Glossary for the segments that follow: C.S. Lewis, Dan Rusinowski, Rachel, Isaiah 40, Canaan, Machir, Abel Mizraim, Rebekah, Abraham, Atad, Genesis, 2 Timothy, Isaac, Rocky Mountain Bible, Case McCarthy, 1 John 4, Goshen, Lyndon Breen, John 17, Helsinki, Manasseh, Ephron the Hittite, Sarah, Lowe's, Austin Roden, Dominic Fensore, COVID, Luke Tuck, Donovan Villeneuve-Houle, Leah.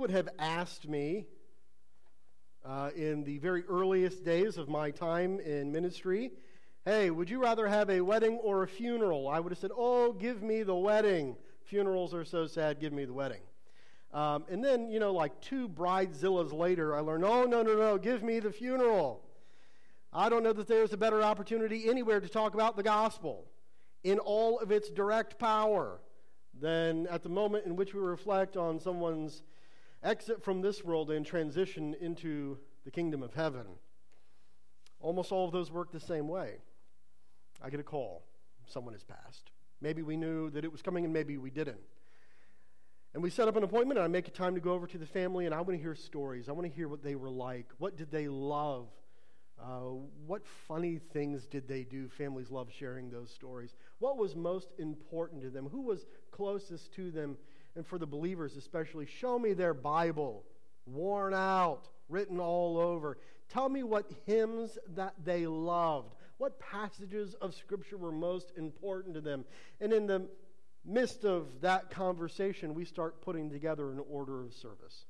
would have asked me in the very earliest days of my time in ministry, hey, would you rather have a wedding or a funeral? I would have said, oh, give me the wedding. Funerals are so sad, give me the wedding. And then, like two bridezillas later, I learned, oh, no, give me the funeral. I don't know that there's a better opportunity anywhere to talk about the gospel in all of its direct power than at the moment in which we reflect on someone's exit from this world and transition into the kingdom of heaven. Almost all of those work the same way. I get a call. Someone has passed. Maybe we knew that it was coming and maybe we didn't. And we set up an appointment, and I make a time to go over to the family, and I want to hear stories. I want to hear what they were like. What did they love? What funny things did they do? Families love sharing those stories. What was most important to them? Who was closest to them? And for the believers especially, show me their Bible, worn out, written all over. Tell me what hymns that they loved. What passages of Scripture were most important to them? And in the midst of that conversation, we start putting together an order of service,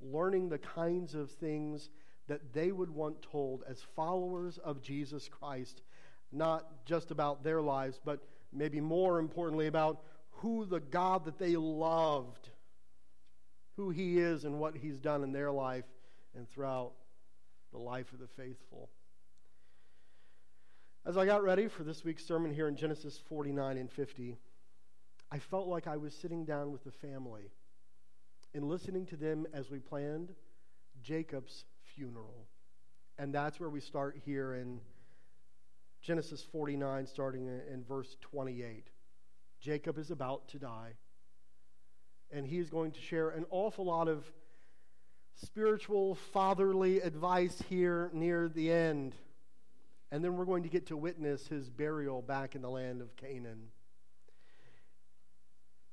learning the kinds of things that they would want told as followers of Jesus Christ, not just about their lives, but maybe more importantly about who the God that they loved, who He is and what He's done in their life and throughout the life of the faithful. As I got ready for this week's sermon here in Genesis 49 and 50, I felt like I was sitting down with the family and listening to them as we planned Jacob's funeral. And that's where we start here in Genesis 49, starting in verse 28. Jacob is about to die, and he is going to share an awful lot of spiritual, fatherly advice here near the end. And then we're going to get to witness his burial back in the land of Canaan.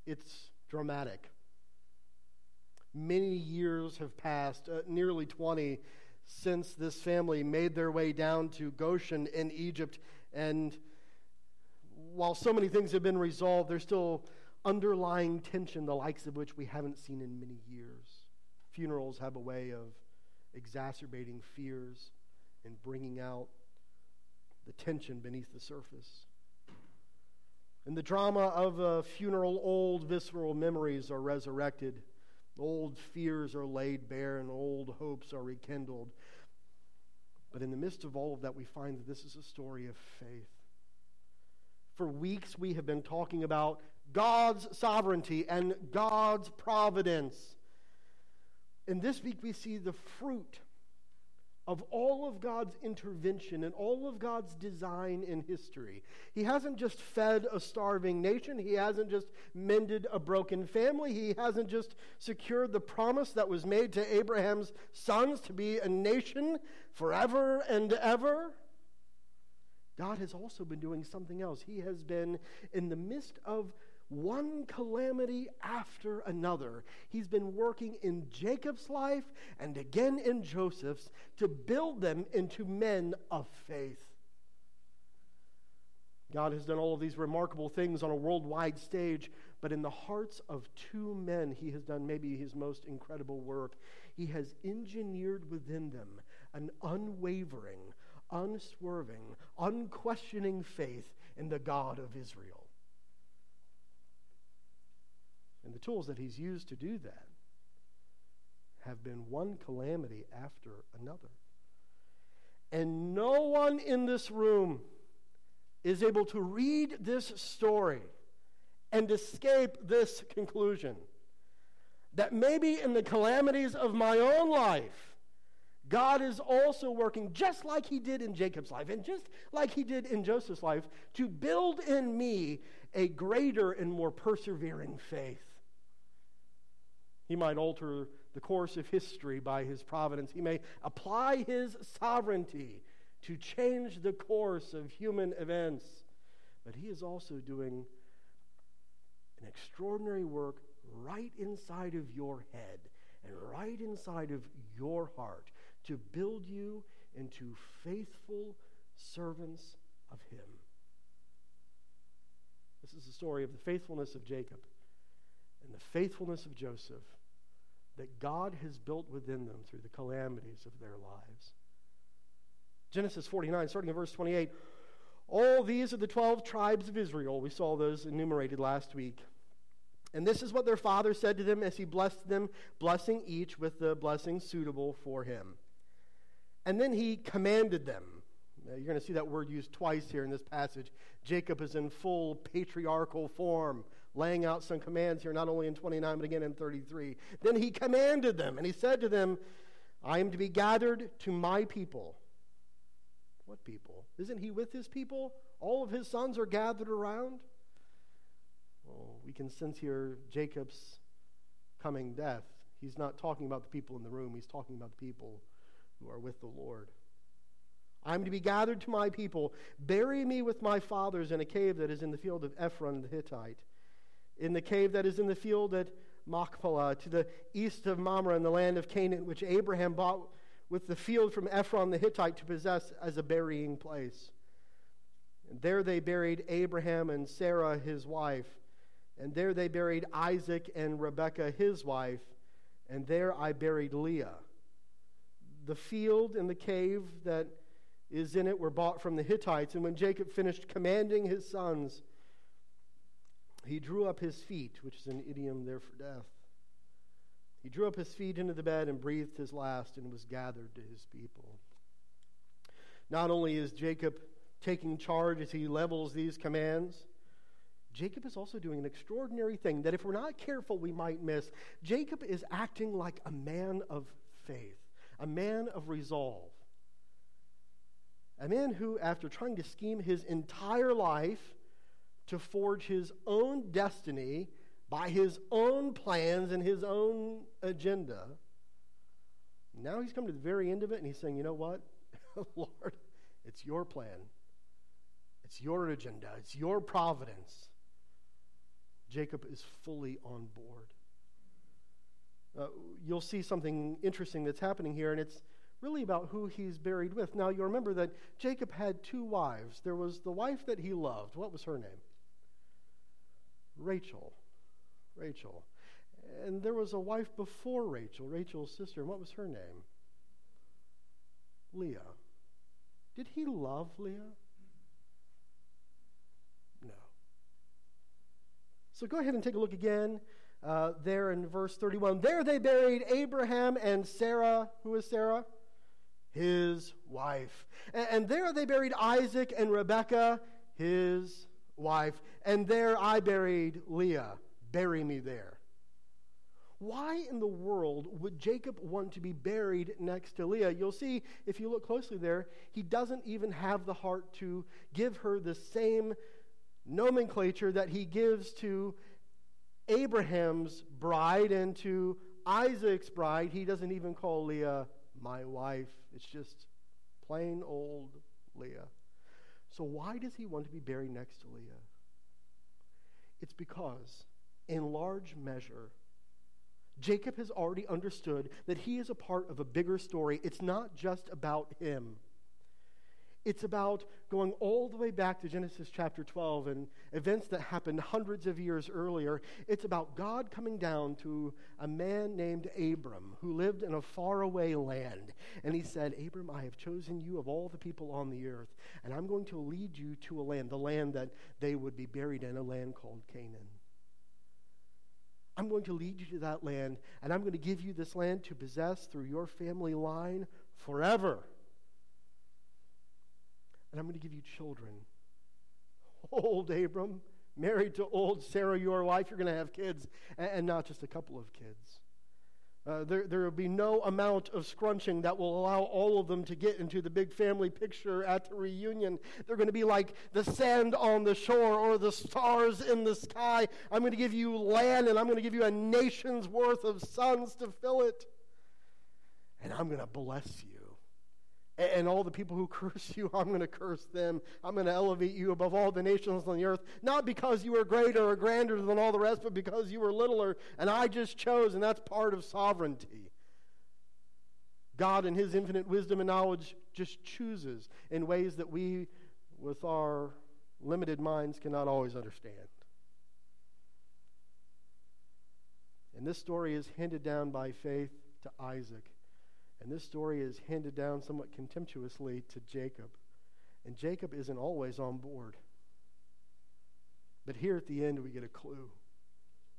It's dramatic. Many years have passed, nearly 20, since this family made their way down to Goshen in Egypt. And while so many things have been resolved, there's still underlying tension, the likes of which we haven't seen in many years. Funerals have a way of exacerbating fears and bringing out the tension beneath the surface. And the drama of a funeral, old visceral memories are resurrected. Old fears are laid bare and old hopes are rekindled. But in the midst of all of that, we find that this is a story of faith. For weeks, we have been talking about God's sovereignty and God's providence. And this week, we see the fruit of all of God's intervention and all of God's design in history. He hasn't just fed a starving nation. He hasn't just mended a broken family. He hasn't just secured the promise that was made to Abraham's sons to be a nation forever and ever. God has also been doing something else. He has been in the midst of one calamity after another. He's been working in Jacob's life and again in Joseph's to build them into men of faith. God has done all of these remarkable things on a worldwide stage, but in the hearts of two men, He has done maybe His most incredible work. He has engineered within them an unwavering, unswerving, unquestioning faith in the God of Israel. And the tools that He's used to do that have been one calamity after another. And no one in this room is able to read this story and escape this conclusion, that maybe in the calamities of my own life, God is also working, just like He did in Jacob's life and just like He did in Joseph's life, to build in me a greater and more persevering faith. He might alter the course of history by His providence. He may apply His sovereignty to change the course of human events. But He is also doing an extraordinary work right inside of your head and right inside of your heart to build you into faithful servants of Him. This is the story of the faithfulness of Jacob and the faithfulness of Joseph that God has built within them through the calamities of their lives. Genesis 49, starting in verse 28, all these are the 12 tribes of Israel. We saw those enumerated last week. And this is what their father said to them as he blessed them, blessing each with the blessing suitable for him. And then he commanded them. Now, you're going to see that word used twice here in this passage. Jacob is in full patriarchal form, laying out some commands here, not only in 29, but again in 33. Then he commanded them, and he said to them, I am to be gathered to my people. What people? Isn't he with his people? All of his sons are gathered around. Well, we can sense here Jacob's coming death. He's not talking about the people in the room. He's talking about the people who are with the Lord. I'm to be gathered to my people. Bury me with my fathers in a cave that is in the field of Ephron the Hittite, in the cave that is in the field at Machpelah, to the east of Mamre in the land of Canaan, which Abraham bought with the field from Ephron the Hittite to possess as a burying place. And there they buried Abraham and Sarah, his wife. And there they buried Isaac and Rebekah, his wife. And there I buried Leah. The field and the cave that is in it were bought from the Hittites. And when Jacob finished commanding his sons, he drew up his feet, which is an idiom there for death. He drew up his feet into the bed and breathed his last and was gathered to his people. Not only is Jacob taking charge as he levels these commands, Jacob is also doing an extraordinary thing that if we're not careful, we might miss. Jacob is acting like a man of faith, a man of resolve, a man who, after trying to scheme his entire life to forge his own destiny by his own plans and his own agenda, now he's come to the very end of it and he's saying, you know what, Lord, it's your plan. It's your agenda. It's your providence. Jacob is fully on board. You'll see something interesting that's happening here, and it's really about who he's buried with. Now, you remember that Jacob had two wives. There was the wife that he loved. What was her name? Rachel. And there was a wife before Rachel, Rachel's sister. And what was her name? Leah. Did he love Leah? No. So go ahead and take a look again there in verse 31. There they buried Abraham and Sarah. Who is Sarah? His wife. And there they buried Isaac and Rebekah, his wife. And there I buried Leah. Bury me there. Why in the world would Jacob want to be buried next to Leah? You'll see, if you look closely there, he doesn't even have the heart to give her the same nomenclature that he gives to Abraham's bride and to Isaac's bride. He doesn't even call Leah my wife. It's just plain old Leah. So why does he want to be buried next to Leah? It's because, in large measure, Jacob has already understood that he is a part of a bigger story. It's not just about him. It's about going all the way back to Genesis chapter 12 and events that happened hundreds of years earlier. It's about God coming down to a man named Abram who lived in a faraway land. And he said, Abram, I have chosen you of all the people on the earth, and I'm going to lead you to a land, the land that they would be buried in, a land called Canaan. I'm going to lead you to that land, and I'm going to give you this land to possess through your family line forever. And I'm going to give you children. Old Abram, married to old Sarah, your wife, you're going to have kids, and not just a couple of kids. There will be no amount of scrunching that will allow all of them to get into the big family picture at the reunion. They're going to be like the sand on the shore or the stars in the sky. I'm going to give you land, and I'm going to give you a nation's worth of sons to fill it. And I'm going to bless you. And all the people who curse you, I'm going to curse them. I'm going to elevate you above all the nations on the earth, not because you were greater or grander than all the rest, but because you were littler, and I just chose, and that's part of sovereignty. God, in his infinite wisdom and knowledge, just chooses in ways that we, with our limited minds, cannot always understand. And this story is handed down by faith to Isaac. And this story is handed down somewhat contemptuously to Jacob. And Jacob isn't always on board. But here at the end, we get a clue.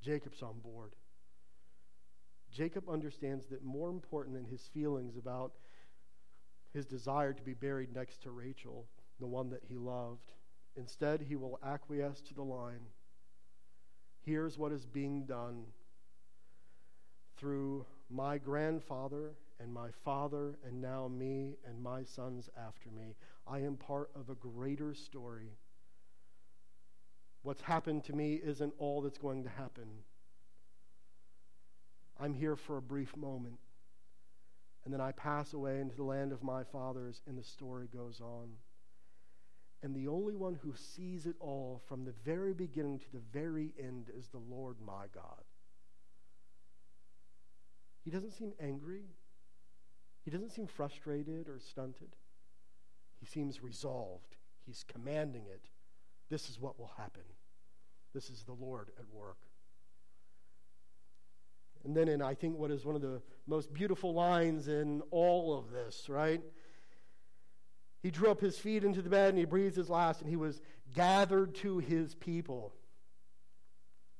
Jacob's on board. Jacob understands that more important than his feelings about his desire to be buried next to Rachel, the one that he loved, instead, he will acquiesce to the line, "Here's what is being done through my grandfather and my father and now me and my sons after me. I am part of a greater story. What's happened to me isn't all that's going to happen. I'm here for a brief moment, and then I pass away into the land of my fathers," and the story goes on. And the only one who sees it all from the very beginning to the very end is the Lord my God. He doesn't seem angry. He doesn't seem frustrated or stunted. He seems resolved. He's commanding it. This is what will happen. This is the Lord at work. And then in, I think, what is one of the most beautiful lines in all of this, right? He drew up his feet into the bed and he breathed his last, and he was gathered to his people.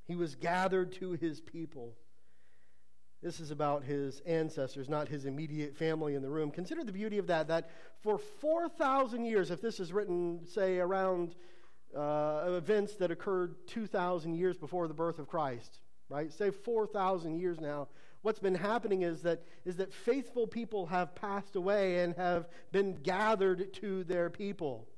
He was gathered to his people. This is about his ancestors, not his immediate family in the room. Consider the beauty of that for 4,000 years, if this is written, say, around events that occurred 2,000 years before the birth of Christ, right? Say 4,000 years now. What's been happening is that faithful people have passed away and have been gathered to their people.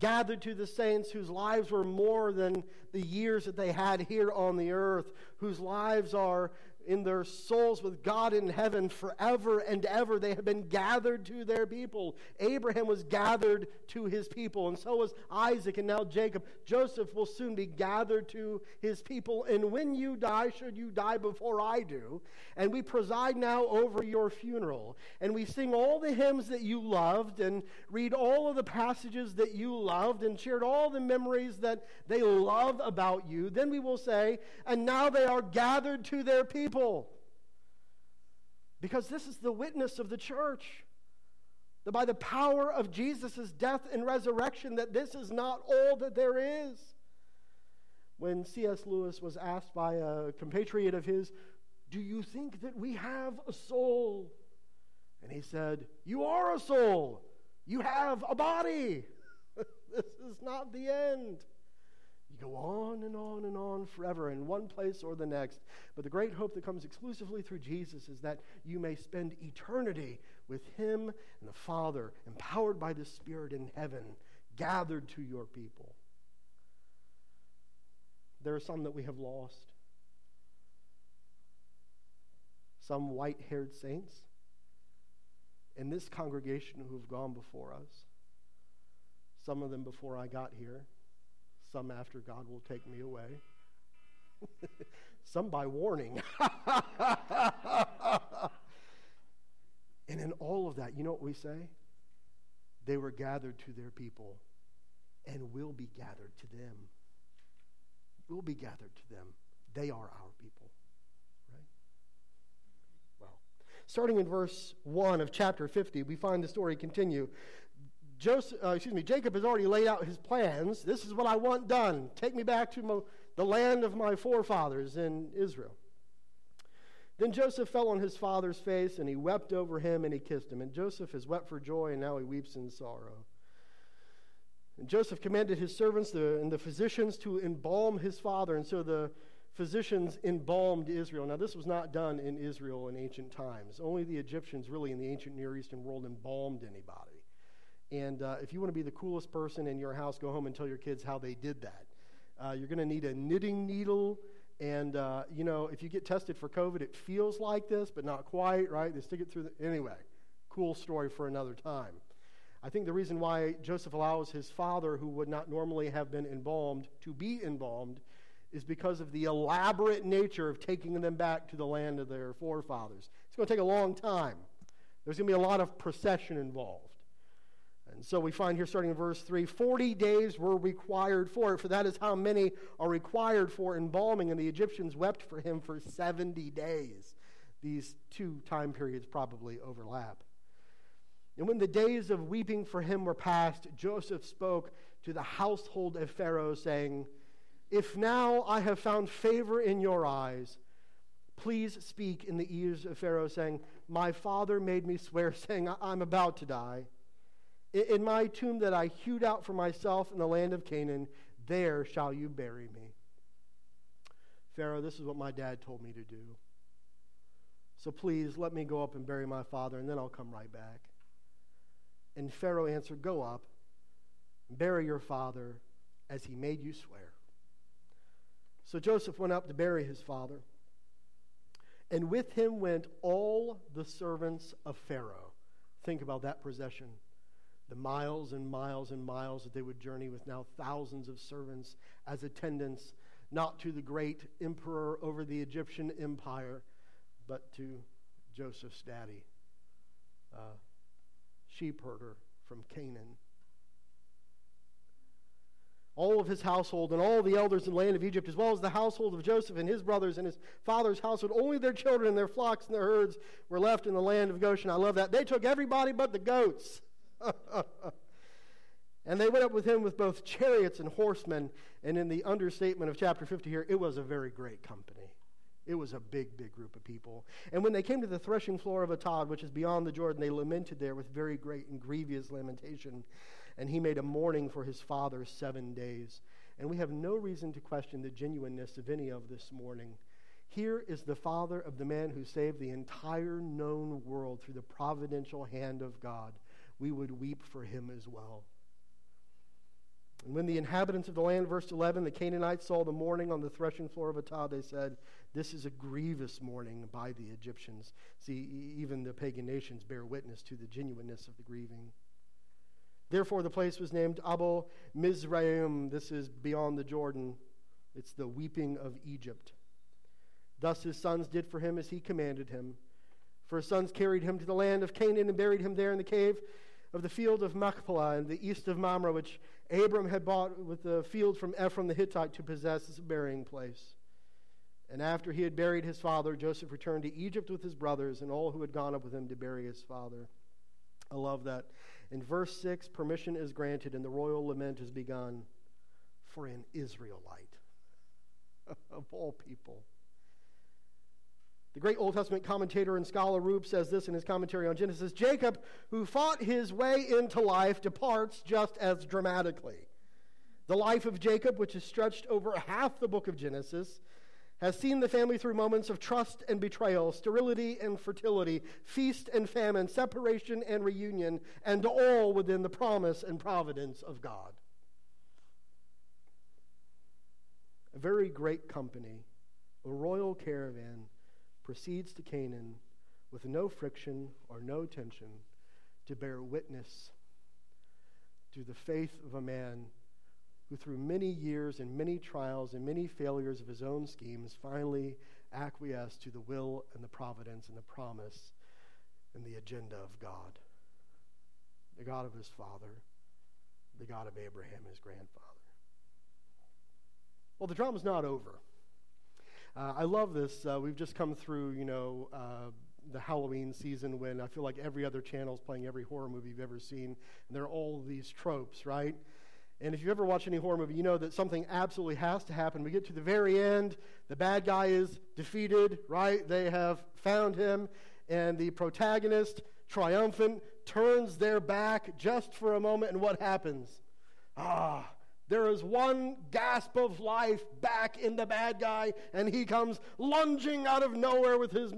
Gathered to the saints whose lives were more than the years that they had here on the earth, whose lives are in their souls with God in heaven forever and ever. They have been gathered to their people. Abraham was gathered to his people, and so was Isaac, and now Jacob. Joseph will soon be gathered to his people, and when you die, should you die before I do, and we preside now over your funeral, and we sing all the hymns that you loved, and read all of the passages that you loved, and shared all the memories that they love about you, then we will say, and now they are gathered to their people. Because this is the witness of the church, that by the power of Jesus' death and resurrection, that this is not all that there is. When C.S. Lewis was asked by a compatriot of his, "Do you think that we have a soul?" And he said, "You are a soul. You have a body. This is not the end." You go on and on and on forever in one place or the next. But the great hope that comes exclusively through Jesus is that you may spend eternity with him and the Father, empowered by the Spirit in heaven, gathered to your people. There are some that we have lost. Some white-haired saints in this congregation who have gone before us. Some of them before I got here, some after God will take me away, some by warning. And in all of that, you know what we say? They were gathered to their people and will be gathered to them. We'll be gathered to them. They are our people, right? Well, starting in verse 1 of chapter 50, we find the story continue. Jacob has already laid out his plans. This is what I want done. Take me back to the land of my forefathers in Israel. Then Joseph fell on his father's face, and he wept over him, and he kissed him. And Joseph has wept for joy, and now he weeps in sorrow. And Joseph commanded his servants and the physicians to embalm his father, and so the physicians embalmed Israel. Now, this was not done in Israel in ancient times. Only the Egyptians, really, in the ancient Near Eastern world, embalmed anybody. And if you want to be the coolest person in your house, go home and tell your kids how they did that. You're going to need a knitting needle. And, if you get tested for COVID, it feels like this, but not quite, right? They stick it through Anyway, cool story for another time. I think the reason why Joseph allows his father, who would not normally have been embalmed, to be embalmed is because of the elaborate nature of taking them back to the land of their forefathers. It's going to take a long time. There's going to be a lot of procession involved. And so we find here, starting in verse 3, 40 days were required for it, for that is how many are required for embalming. And the Egyptians wept for him for 70 days. These two time periods probably overlap. And when the days of weeping for him were past, Joseph spoke to the household of Pharaoh, saying, "If now I have found favor in your eyes, please speak in the ears of Pharaoh, saying, my father made me swear, saying, I'm about to die. In my tomb that I hewed out for myself in the land of Canaan, there shall you bury me. Pharaoh, this is what my dad told me to do. So please let me go up and bury my father, and then I'll come right back." And Pharaoh answered, "Go up, bury your father as he made you swear." So Joseph went up to bury his father, and with him went all the servants of Pharaoh. Think about that procession. The miles and miles and miles that they would journey with now thousands of servants as attendants, not to the great emperor over the Egyptian empire, but to Joseph's daddy, sheep herder from Canaan. All of his household and all the elders in the land of Egypt, as well as the household of Joseph and his brothers and his father's household, only their children and their flocks and their herds were left in the land of Goshen. I love that. They took everybody but the goats. And they went up with him with both chariots and horsemen. And in the understatement of chapter 50 here, it was a very great company. It was a big, big group of people. And when they came to the threshing floor of Atad, which is beyond the Jordan, they lamented there with very great and grievous lamentation. And he made a mourning for his father 7 days. And we have no reason to question the genuineness of any of this mourning. Here is the father of the man who saved the entire known world through the providential hand of God. We would weep for him as well. And when the inhabitants of the land, verse 11, the Canaanites saw the mourning on the threshing floor of Atad, they said, "This is a grievous mourning by the Egyptians." See, even the pagan nations bear witness to the genuineness of the grieving. Therefore, the place was named Abel Mizraim. This is beyond the Jordan. It's the weeping of Egypt. Thus his sons did for him as he commanded him. For his sons carried him to the land of Canaan and buried him there in the cave of the field of Machpelah in the east of Mamre, which Abram had bought with the field from Ephron the Hittite to possess as a burying place. And after he had buried his father, Joseph returned to Egypt with his brothers and all who had gone up with him to bury his father. I love that. In verse 6, permission is granted and the royal lament is begun for an Israelite of all people. The great Old Testament commentator and scholar Roop says this in his commentary on Genesis: Jacob, who fought his way into life, departs just as dramatically. The life of Jacob, which is stretched over half the book of Genesis, has seen the family through moments of trust and betrayal, sterility and fertility, feast and famine, separation and reunion, and all within the promise and providence of God. A very great company, a royal caravan, proceeds to Canaan with no friction or no tension to bear witness to the faith of a man who through many years and many trials and many failures of his own schemes finally acquiesced to the will and the providence and the promise and the agenda of God, the God of his father, the God of Abraham, his grandfather. Well, the drama's not over. I love this. We've just come through, the Halloween season when I feel like every other channel's playing every horror movie you've ever seen, and there are all these tropes, right? And if you ever watch any horror movie, you know that something absolutely has to happen. We get to the very end, the bad guy is defeated, right? They have found him, and the protagonist, triumphant, turns their back just for a moment, and what happens? There is one gasp of life back in the bad guy, and he comes lunging out of nowhere with his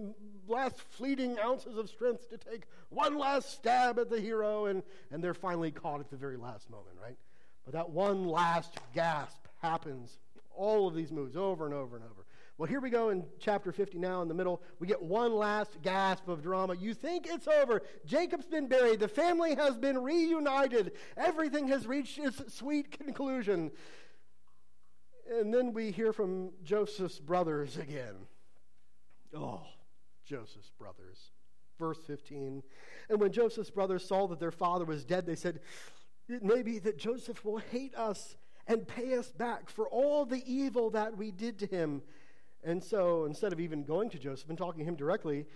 last fleeting ounces of strength to take one last stab at the hero, and they're finally caught at the very last moment, right? But that one last gasp happens. All of these moves over and over and over. Well, here we go in chapter 50 now in the middle. We get one last gasp of drama. You think it's over. Jacob's been buried. The family has been reunited. Everything has reached its sweet conclusion. And then we hear from Joseph's brothers again. Oh, Joseph's brothers. Verse 15, and when Joseph's brothers saw that their father was dead, they said, "It may be that Joseph will hate us and pay us back for all the evil that we did to him." And so instead of even going to Joseph and talking to him directly,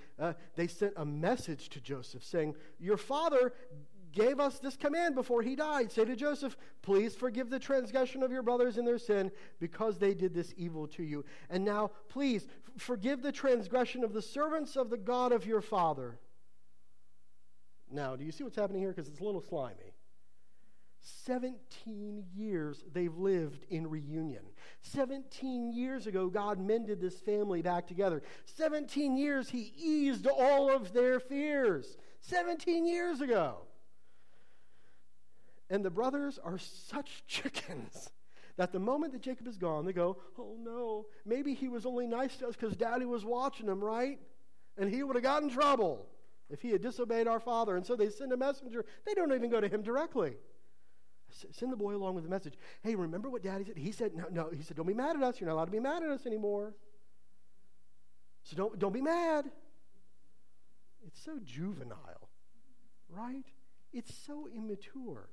they sent a message to Joseph saying, "Your father gave us this command before he died. Say to Joseph, please forgive the transgression of your brothers and their sin because they did this evil to you. And now, please, forgive the transgression of the servants of the God of your father." Now, do you see what's happening here? Because it's a little slimy. 17 years they've lived in reunion. 17 years ago, God mended this family back together. 17 years he eased all of their fears. 17 years ago. And the brothers are such chickens that the moment that Jacob is gone, they go, "Oh no, maybe he was only nice to us because Daddy was watching him, right? And he would have gotten in trouble if he had disobeyed our father." And so they send a messenger. They don't even go to him directly. Send the boy along with the message. "Hey, remember what Daddy said? He said, no, he said, don't be mad at us. You're not allowed to be mad at us anymore. So don't be mad." It's so juvenile, right? It's so immature.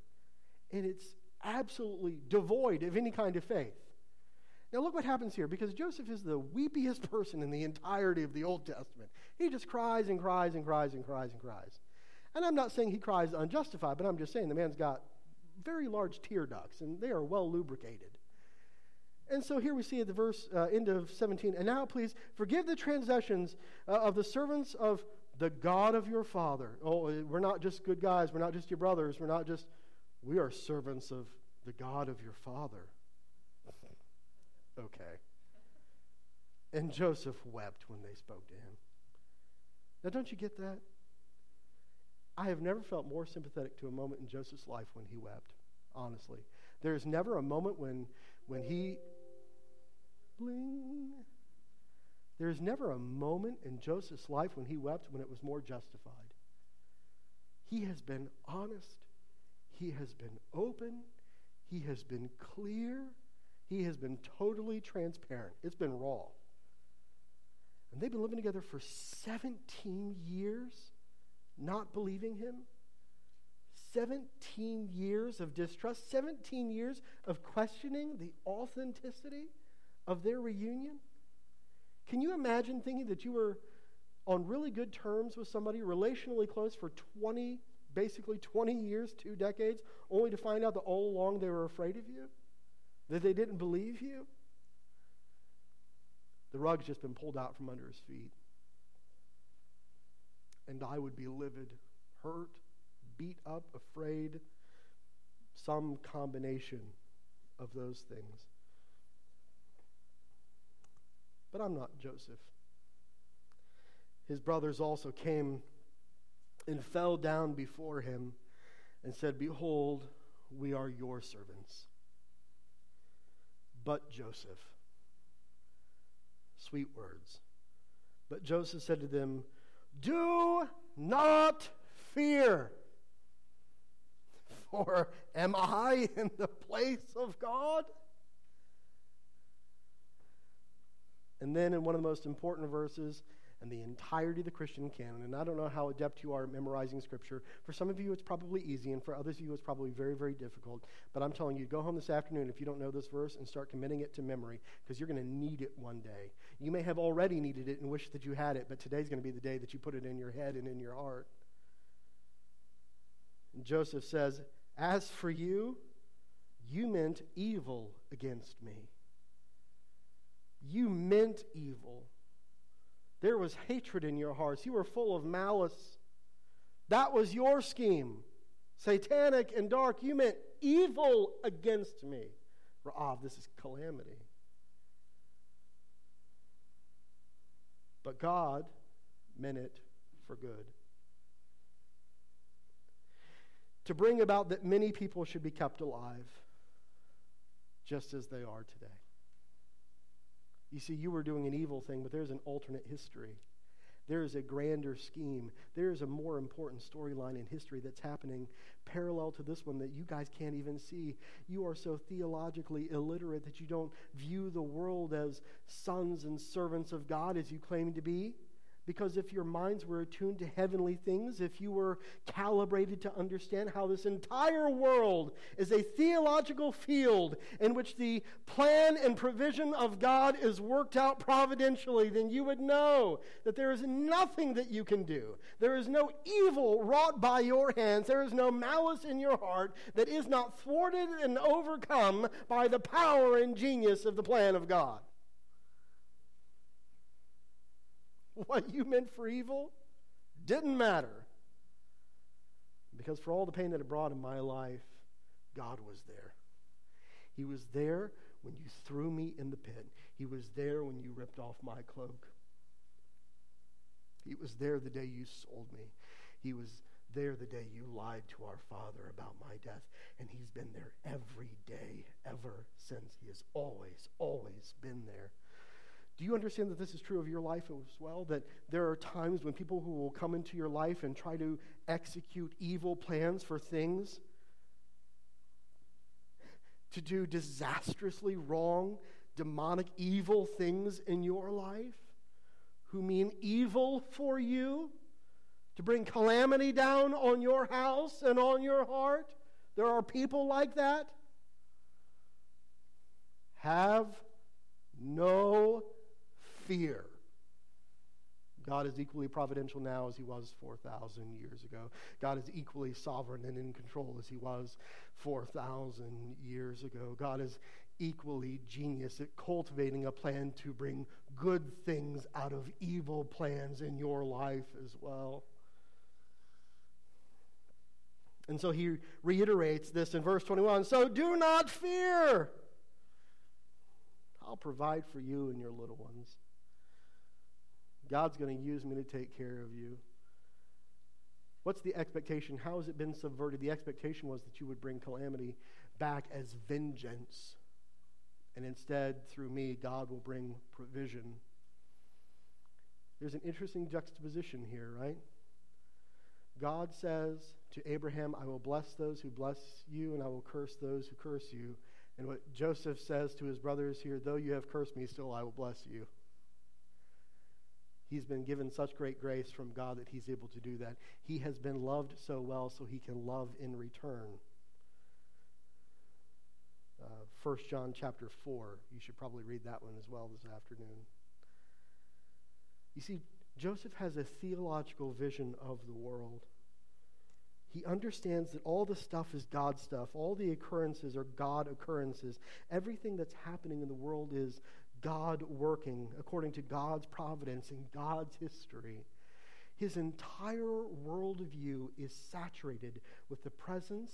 And it's absolutely devoid of any kind of faith. Now look what happens here, because Joseph is the weepiest person in the entirety of the Old Testament. He just cries and cries and cries and cries and cries. And I'm not saying he cries unjustified, but I'm just saying the man's got very large tear ducts, and they are well lubricated. And so here we see at the verse end of 17, "And now please forgive the transgressions of the servants of the God of your father." Oh, we're not just good guys. We're not just your brothers. We are servants of the God of your father. Okay. And Joseph wept when they spoke to him. Now, don't you get that? I have never felt more sympathetic to a moment in Joseph's life when he wept, honestly. There is never a moment when he... Bling. There is never a moment in Joseph's life when he wept when it was more justified. He has been honest. He has been open. He has been clear. He has been totally transparent. It's been raw. And they've been living together for 17 years, not believing him. 17 years of distrust. 17 years of questioning the authenticity of their reunion. Can you imagine thinking that you were on really good terms with somebody, relationally close for 20 years, 2 decades, only to find out that all along they were afraid of you, that they didn't believe you? The rug's just been pulled out from under his feet. And I would be livid, hurt, beat up, afraid, some combination of those things. But I'm not Joseph. His brothers also came and fell down before him and said, "Behold, we are your servants." But Joseph, sweet words. But Joseph said to them, "Do not fear, for am I in the place of God?" And then in one of the most important verses, and the entirety of the Christian canon, and I don't know how adept you are at memorizing Scripture. For some of you, it's probably easy, and for others of you, it's probably very, very difficult. But I'm telling you, go home this afternoon if you don't know this verse and start committing it to memory, because you're going to need it one day. You may have already needed it and wished that you had it, but today's going to be the day that you put it in your head and in your heart. And Joseph says, "As for you, you meant evil against me." You meant evil. There was hatred in your hearts. You were full of malice. That was your scheme. Satanic and dark. You meant evil against me. Ra'av, this is calamity. But God meant it for good, to bring about that many people should be kept alive, just as they are today. You see, you were doing an evil thing, but there's an alternate history. There is a grander scheme. There is a more important storyline in history that's happening parallel to this one that you guys can't even see. You are so theologically illiterate that you don't view the world as sons and servants of God as you claim to be. Because if your minds were attuned to heavenly things, if you were calibrated to understand how this entire world is a theological field in which the plan and provision of God is worked out providentially, then you would know that there is nothing that you can do. There is no evil wrought by your hands. There is no malice in your heart that is not thwarted and overcome by the power and genius of the plan of God. What you meant for evil didn't matter. Because for all the pain that it brought in my life, God was there. He was there when you threw me in the pit. He was there when you ripped off my cloak. He was there the day you sold me. He was there the day you lied to our father about my death. And he's been there every day, ever since. He has always, always been there. Do you understand that this is true of your life as well? That there are times when people who will come into your life and try to execute evil plans for things, to do disastrously wrong, demonic, evil things in your life, who mean evil for you, to bring calamity down on your house and on your heart. There are people like that. Have no fear. God is equally providential now as he was 4,000 years ago. God is equally sovereign and in control as he was 4,000 years ago. God is equally genius at cultivating a plan to bring good things out of evil plans in your life as well. And so he reiterates this in verse 21. So do not fear. I'll provide for you and your little ones. God's going to use me to take care of you. What's the expectation? How has it been subverted? The expectation was that you would bring calamity back as vengeance. And instead, through me, God will bring provision. There's an interesting juxtaposition here, right? God says to Abraham, I will bless those who bless you, and I will curse those who curse you. And what Joseph says to his brothers here, though you have cursed me, still I will bless you. He's been given such great grace from God that he's able to do that. He has been loved so well, so he can love in return. 1 John chapter 4, you should probably read that one as well this afternoon. You see, Joseph has a theological vision of the world. He understands that all the stuff is God stuff. All the occurrences are God occurrences. Everything that's happening in the world is God working according to God's providence and God's history. His entire worldview is saturated with the presence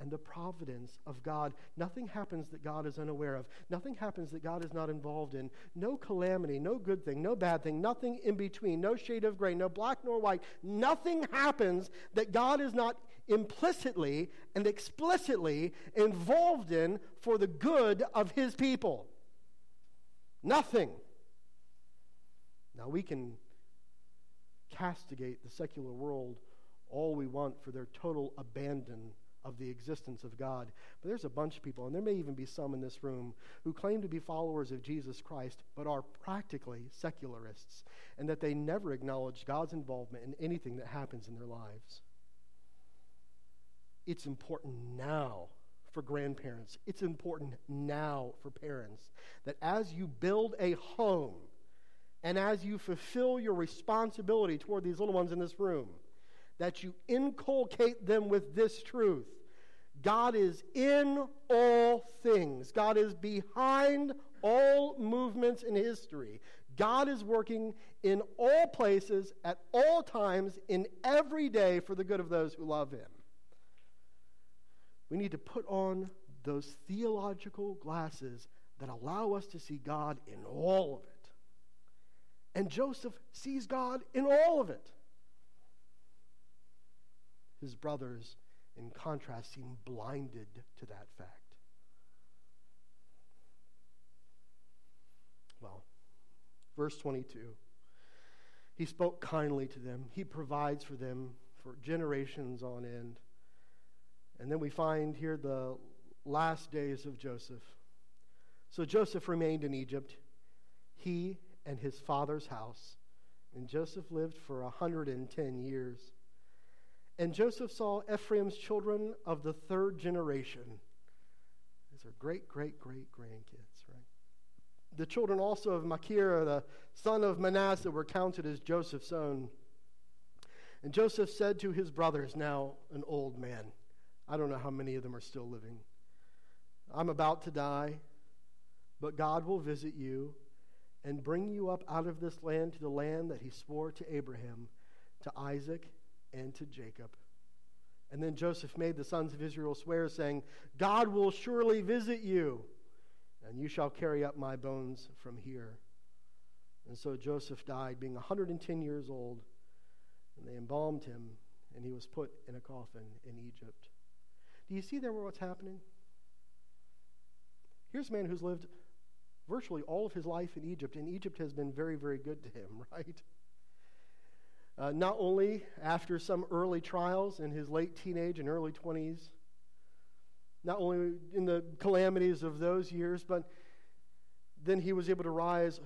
and the providence of God. Nothing happens that God is unaware of. Nothing happens that God is not involved in. No calamity, no good thing, no bad thing, nothing in between, no shade of gray, no black nor white. Nothing happens that God is not implicitly and explicitly involved in for the good of his people. Nothing. Now we can castigate the secular world all we want for their total abandon of the existence of God. But there's a bunch of people, and there may even be some in this room, who claim to be followers of Jesus Christ, but are practically secularists, and that they never acknowledge God's involvement in anything that happens in their lives. It's important now for grandparents. It's important now for parents that as you build a home, and as you fulfill your responsibility toward these little ones in this room, that you inculcate them with this truth. God is in all things. God is behind all movements in history. God is working in all places, at all times, in every day for the good of those who love him. We need to put on those theological glasses that allow us to see God in all of it. And Joseph sees God in all of it. His brothers, in contrast, seem blinded to that fact. Well, verse 22. He spoke kindly to them. He provides for them for generations on end. And then we find here the last days of Joseph. So Joseph remained in Egypt, he and his father's house, And Joseph lived for 110 years. And Joseph saw Ephraim's children of the third generation. These are great, great, great grandkids, right? The children also of Machir, the son of Manasseh, were counted as Joseph's own. And Joseph said to his brothers, now an old man, I don't know how many of them are still living, I'm about to die, but God will visit you and bring you up out of this land to the land that he swore to Abraham, to Isaac, and to Jacob. And then Joseph made the sons of Israel swear, saying, God will surely visit you, and you shall carry up my bones from here. And so Joseph died, being 110 years old, and they embalmed him, and he was put in a coffin in Egypt. Do you see there what's happening? Here's a man who's lived virtually all of his life in Egypt, and Egypt has been very, very good to him, right? Not only after some early trials in his late teenage and early 20s, not only in the calamities of those years, but then he was able to rise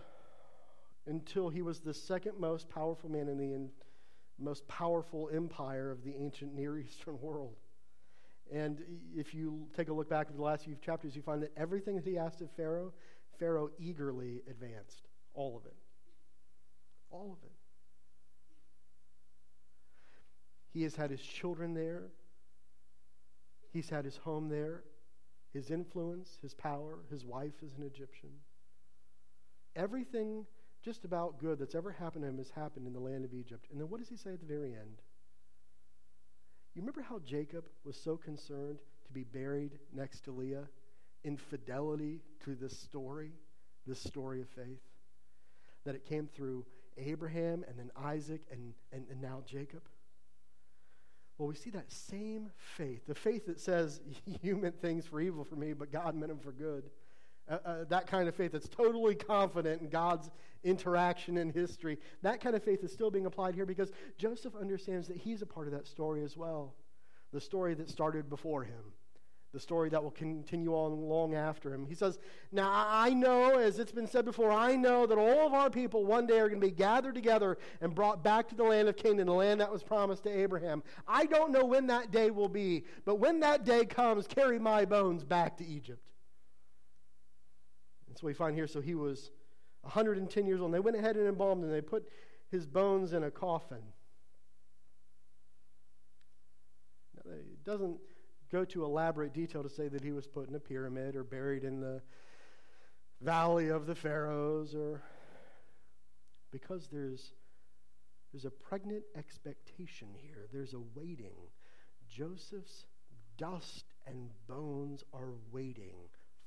until he was the second most powerful man in the most powerful empire of the ancient Near Eastern world. And if you take a look back at the last few chapters, you find that everything that he asked of Pharaoh, Pharaoh eagerly advanced. All of it. All of it. He has had his children there. He's had his home there. His influence, his power, his wife is an Egyptian. Everything just about good that's ever happened to him has happened in the land of Egypt. And then what does he say at the very end? You remember how Jacob was so concerned to be buried next to Leah in fidelity to this story of faith, that it came through Abraham and then Isaac and now Jacob? Well, we see that same faith, the faith that says, you meant things for evil for me, but God meant them for good. That kind of faith that's totally confident in God's interaction in history. That kind of faith is still being applied here because Joseph understands that he's a part of that story as well. The story that started before him. The story that will continue on long after him. He says, now I know, as it's been said before, I know that all of our people one day are going to be gathered together and brought back to the land of Canaan, the land that was promised to Abraham. I don't know when that day will be, but when that day comes, carry my bones back to Egypt. That's what we find here. So he was 110 years old, and they went ahead and embalmed him, and they put his bones in a coffin. Now, it doesn't go to elaborate detail to say that he was put in a pyramid or buried in the valley of the pharaohs, or because there's a pregnant expectation here. There's a waiting. Joseph's dust and bones are waiting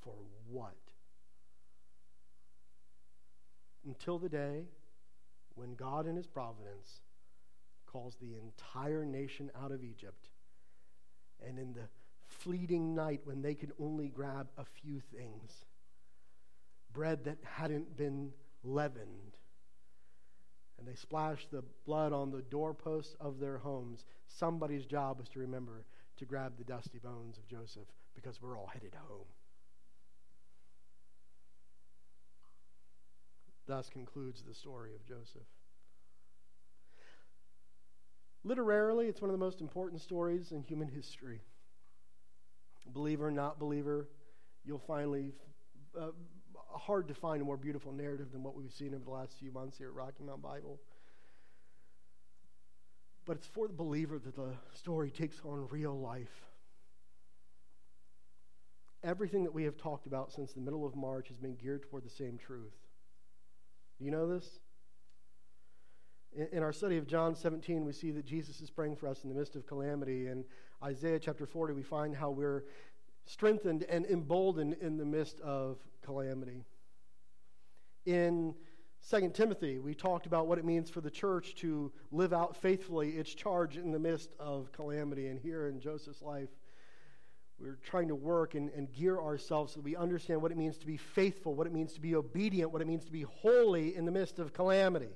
for what? Until the day when God in his providence calls the entire nation out of Egypt, and in the fleeting night when they could only grab a few things, bread that hadn't been leavened, and they splashed the blood on the doorposts of their homes, somebody's job was to remember to grab the dusty bones of Joseph, because we're all headed home. Thus concludes the story of Joseph. Literarily, it's one of the most important stories in human history. Believer, not believer, you'll finally, hard to find a more beautiful narrative than what we've seen over the last few months here at Rocky Mountain Bible. But it's for the believer that the story takes on real life. Everything that we have talked about since the middle of March has been geared toward the same truth. Do you know this? In our study of John 17, we see that Jesus is praying for us in the midst of calamity. In Isaiah chapter 40, we find how we're strengthened and emboldened in the midst of calamity. In 2 Timothy, we talked about what it means for the church to live out faithfully its charge in the midst of calamity. And here in Joseph's life, we're trying to work and gear ourselves so that we understand what it means to be faithful, what it means to be obedient, what it means to be holy in the midst of calamity,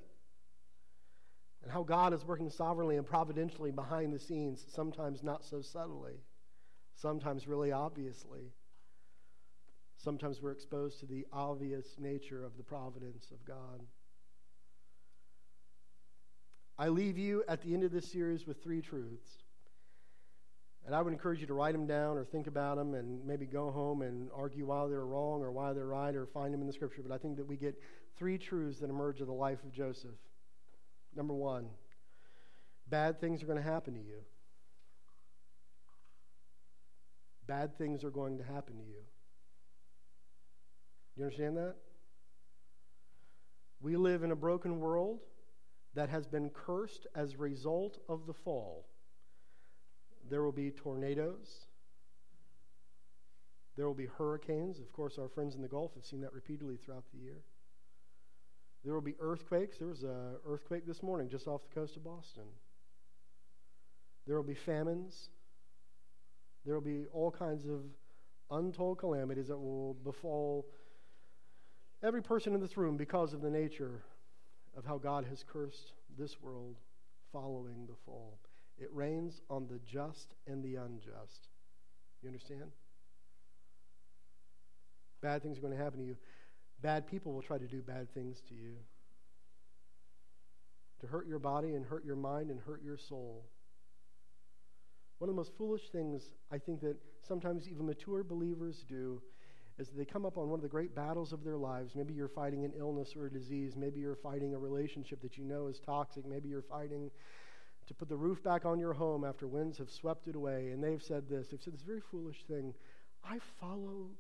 and how God is working sovereignly and providentially behind the scenes, sometimes not so subtly, sometimes really obviously. Sometimes we're exposed to the obvious nature of the providence of God. I leave you at the end of this series with three truths. And I would encourage you to write them down or think about them and maybe go home and argue why they're wrong or why they're right or find them in the Scripture. But I think that we get three truths that emerge of the life of Joseph. Number one, bad things are going to happen to you. Bad things are going to happen to you. You understand that? We live in a broken world that has been cursed as a result of the fall. There will be tornadoes. There will be hurricanes. Of course, our friends in the Gulf have seen that repeatedly throughout the year. There will be earthquakes. There was an earthquake this morning just off the coast of Boston. There will be famines. There will be all kinds of untold calamities that will befall every person in this room because of the nature of how God has cursed this world following the fall. It rains on the just and the unjust. You understand? Bad things are going to happen to you. Bad people will try to do bad things to you, to hurt your body and hurt your mind and hurt your soul. One of the most foolish things I think that sometimes even mature believers do is they come up on one of the great battles of their lives. Maybe you're fighting an illness or a disease. Maybe you're fighting a relationship that you know is toxic. Maybe you're fighting to put the roof back on your home after winds have swept it away. And they've said this. They've said this very foolish thing. I follow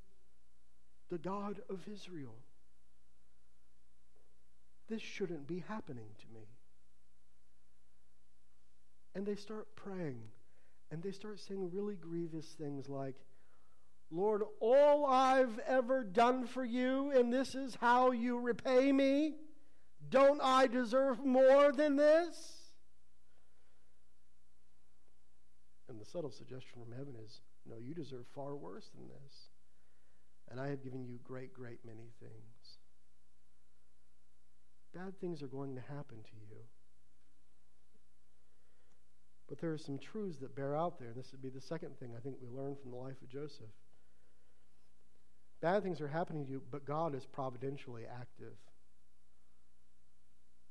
the God of Israel. This shouldn't be happening to me. And they start praying. And they start saying really grievous things like, Lord, all I've ever done for you, and this is how you repay me? Don't I deserve more than this? And the subtle suggestion from heaven is, no, you deserve far worse than this. And I have given you great, great many things. Bad things are going to happen to you. But there are some truths that bear out there. And this would be the second thing I think we learn from the life of Joseph. Bad things are happening to you, but God is providentially active.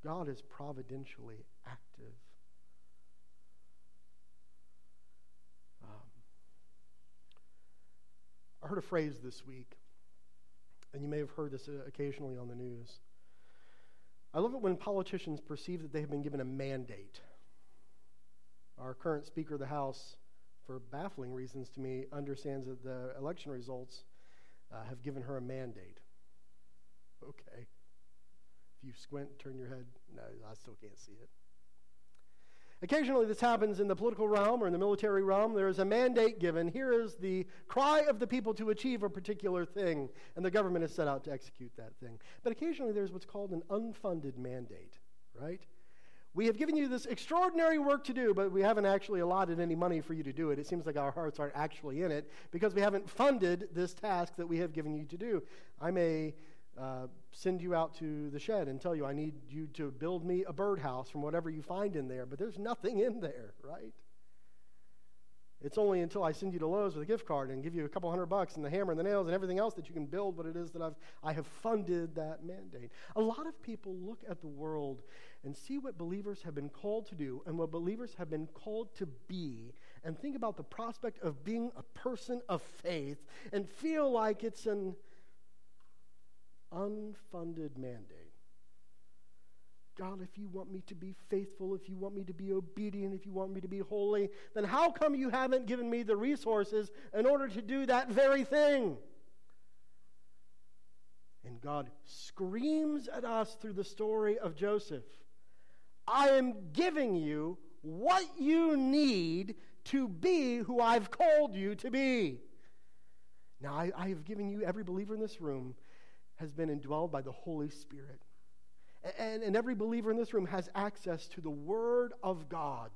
God is providentially active. I heard a phrase this week, and you may have heard this occasionally on the news. I love it when politicians perceive that they have been given a mandate. Our current Speaker of the House, for baffling reasons to me, understands that the election results have given her a mandate. Okay. If you squint, turn your head. No, I still can't see it. Occasionally this happens in the political realm or in the military realm. There is a mandate given. Here is the cry of the people to achieve a particular thing, and the government is set out to execute that thing. But occasionally there's what's called an unfunded mandate, right? We have given you this extraordinary work to do, but we haven't actually allotted any money for you to do it. It seems like our hearts aren't actually in it because we haven't funded this task that we have given you to do. I may send you out to the shed and tell you I need you to build me a birdhouse from whatever you find in there, but there's nothing in there, right? It's only until I send you to Lowe's with a gift card and give you a couple $100 and the hammer and the nails and everything else that you can build what it is that I have funded that mandate. A lot of people look at the world and see what believers have been called to do and what believers have been called to be and think about the prospect of being a person of faith and feel like it's an unfunded mandate. God, if you want me to be faithful, if you want me to be obedient, if you want me to be holy, then how come you haven't given me the resources in order to do that very thing? And God screams at us through the story of Joseph, I am giving you what you need to be who I've called you to be. Now, I have given you, every believer in this room has been indwelled by the Holy Spirit. And every believer in this room has access to the Word of God.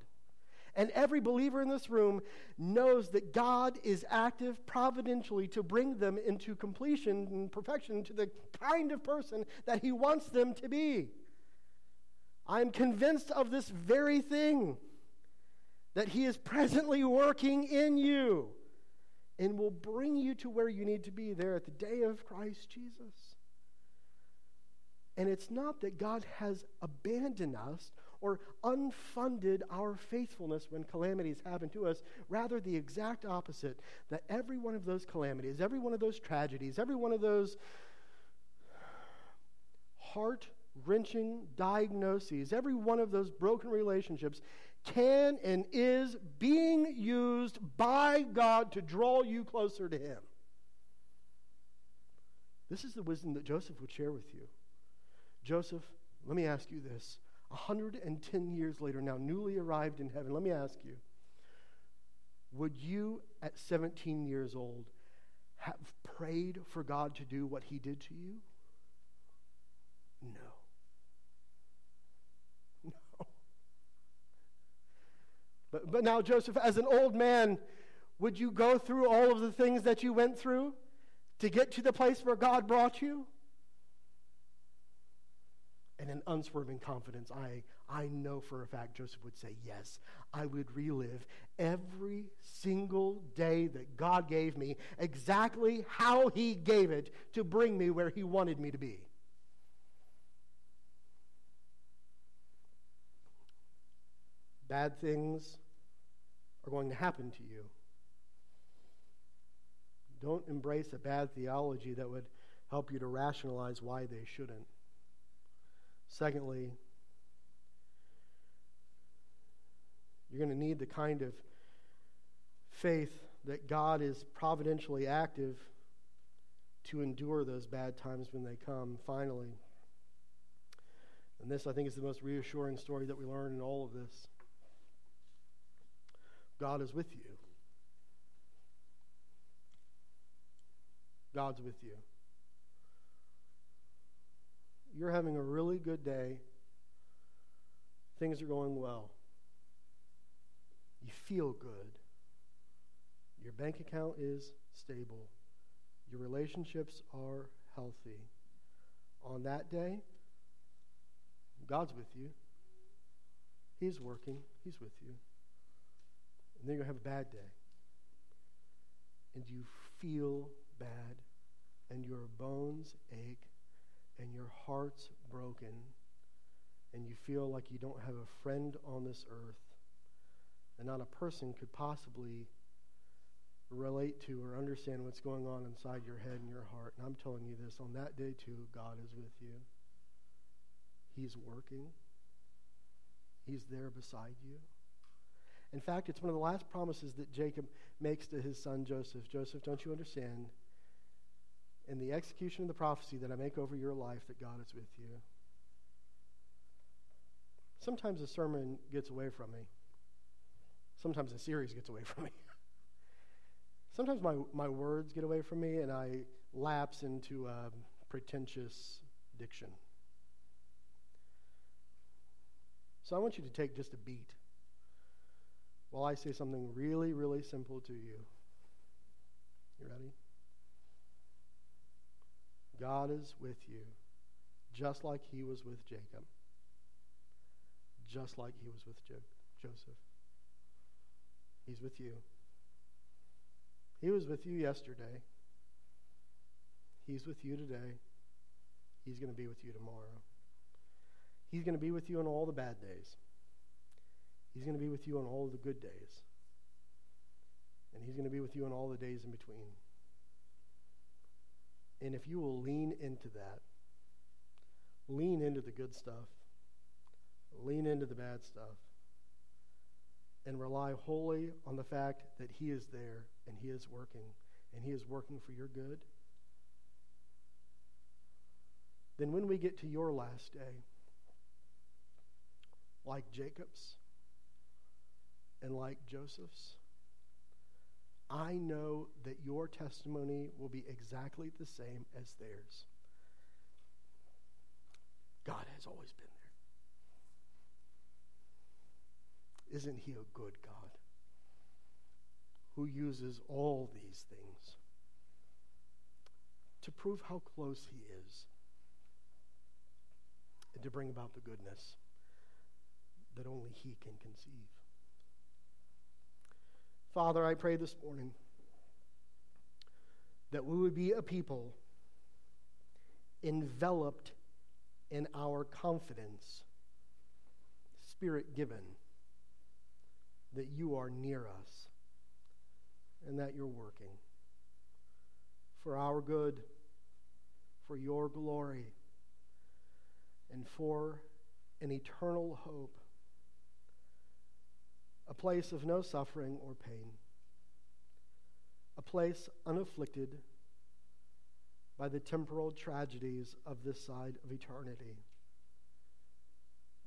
And every believer in this room knows that God is active providentially to bring them into completion and perfection to the kind of person that He wants them to be. I'm convinced of this very thing, that He is presently working in you and will bring you to where you need to be there at the day of Christ Jesus. And it's not that God has abandoned us or unfunded our faithfulness when calamities happen to us. Rather, the exact opposite, that every one of those calamities, every one of those tragedies, every one of those heart-wrenching diagnoses, every one of those broken relationships can and is being used by God to draw you closer to Him. This is the wisdom that Joseph would share with you. Joseph, let me ask you this. 110 years later, now newly arrived in heaven, let me ask you, would you at 17 years old have prayed for God to do what He did to you? No. No. But now, Joseph, as an old man, would you go through all of the things that you went through to get to the place where God brought you? And in unswerving confidence, I know for a fact Joseph would say, yes, I would relive every single day that God gave me exactly how He gave it to bring me where He wanted me to be. Bad things are going to happen to you. Don't embrace a bad theology that would help you to rationalize why they shouldn't. Secondly, you're going to need the kind of faith that God is providentially active to endure those bad times when they come, finally. And this, I think, is the most reassuring story that we learn in all of this. God is with you. God's with you. You're having a really good day. Things are going well. You feel good. Your bank account is stable. Your relationships are healthy. On that day, God's with you. He's working. He's with you. And then you're going to have a bad day. And you feel bad. And your bones ache. And your heart's broken, and you feel like you don't have a friend on this earth, and not a person could possibly relate to or understand what's going on inside your head and your heart. And I'm telling you this, on that day too, God is with you. He's working. He's there beside you. In fact, it's one of the last promises that Jacob makes to his son Joseph. Joseph, don't you understand? In the execution of the prophecy that I make over your life, that God is with you. Sometimes a sermon gets away from me. Sometimes a series gets away from me. Sometimes my words get away from me and I lapse into a pretentious diction. So I want you to take just a beat while I say something really, really simple to you. You ready? God is with you, just like He was with Jacob, just like He was with Joseph. He's with you. He was with you yesterday. He's with you today. He's going to be with you tomorrow. He's going to be with you on all the bad days. He's going to be with you on all the good days. And He's going to be with you on all the days in between. And if you will lean into that, lean into the good stuff, lean into the bad stuff, and rely wholly on the fact that He is there and He is working, and He is working for your good, then when we get to your last day, like Jacob's and like Joseph's, I know that your testimony will be exactly the same as theirs. God has always been there. Isn't He a good God who uses all these things to prove how close He is and to bring about the goodness that only He can conceive? Father, I pray this morning that we would be a people enveloped in our confidence, Spirit-given, that you are near us and that you're working for our good, for your glory, and for an eternal hope, a place of no suffering or pain, a place unafflicted by the temporal tragedies of this side of eternity,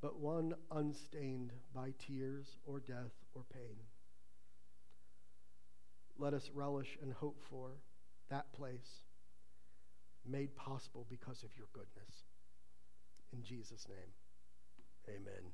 but one unstained by tears or death or pain. Let us relish and hope for that place made possible because of your goodness. In Jesus' name, amen.